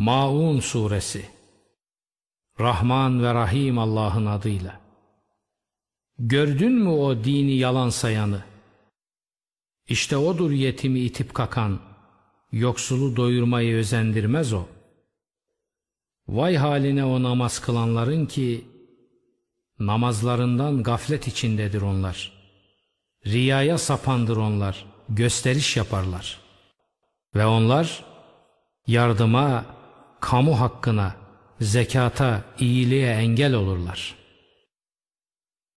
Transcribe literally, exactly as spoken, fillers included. Maun Suresi. Rahman ve Rahim Allah'ın adıyla. Gördün mü o dini yalan sayanı? İşte odur yetimi itip kakan, yoksulu doyurmayı özendirmez o. Vay haline o namaz kılanların ki, namazlarından gaflet içindedir onlar. Riyaya sapandır onlar, gösteriş yaparlar. Ve onlar yardıma, kamu hakkına, zekata, iyiliğe engel olurlar.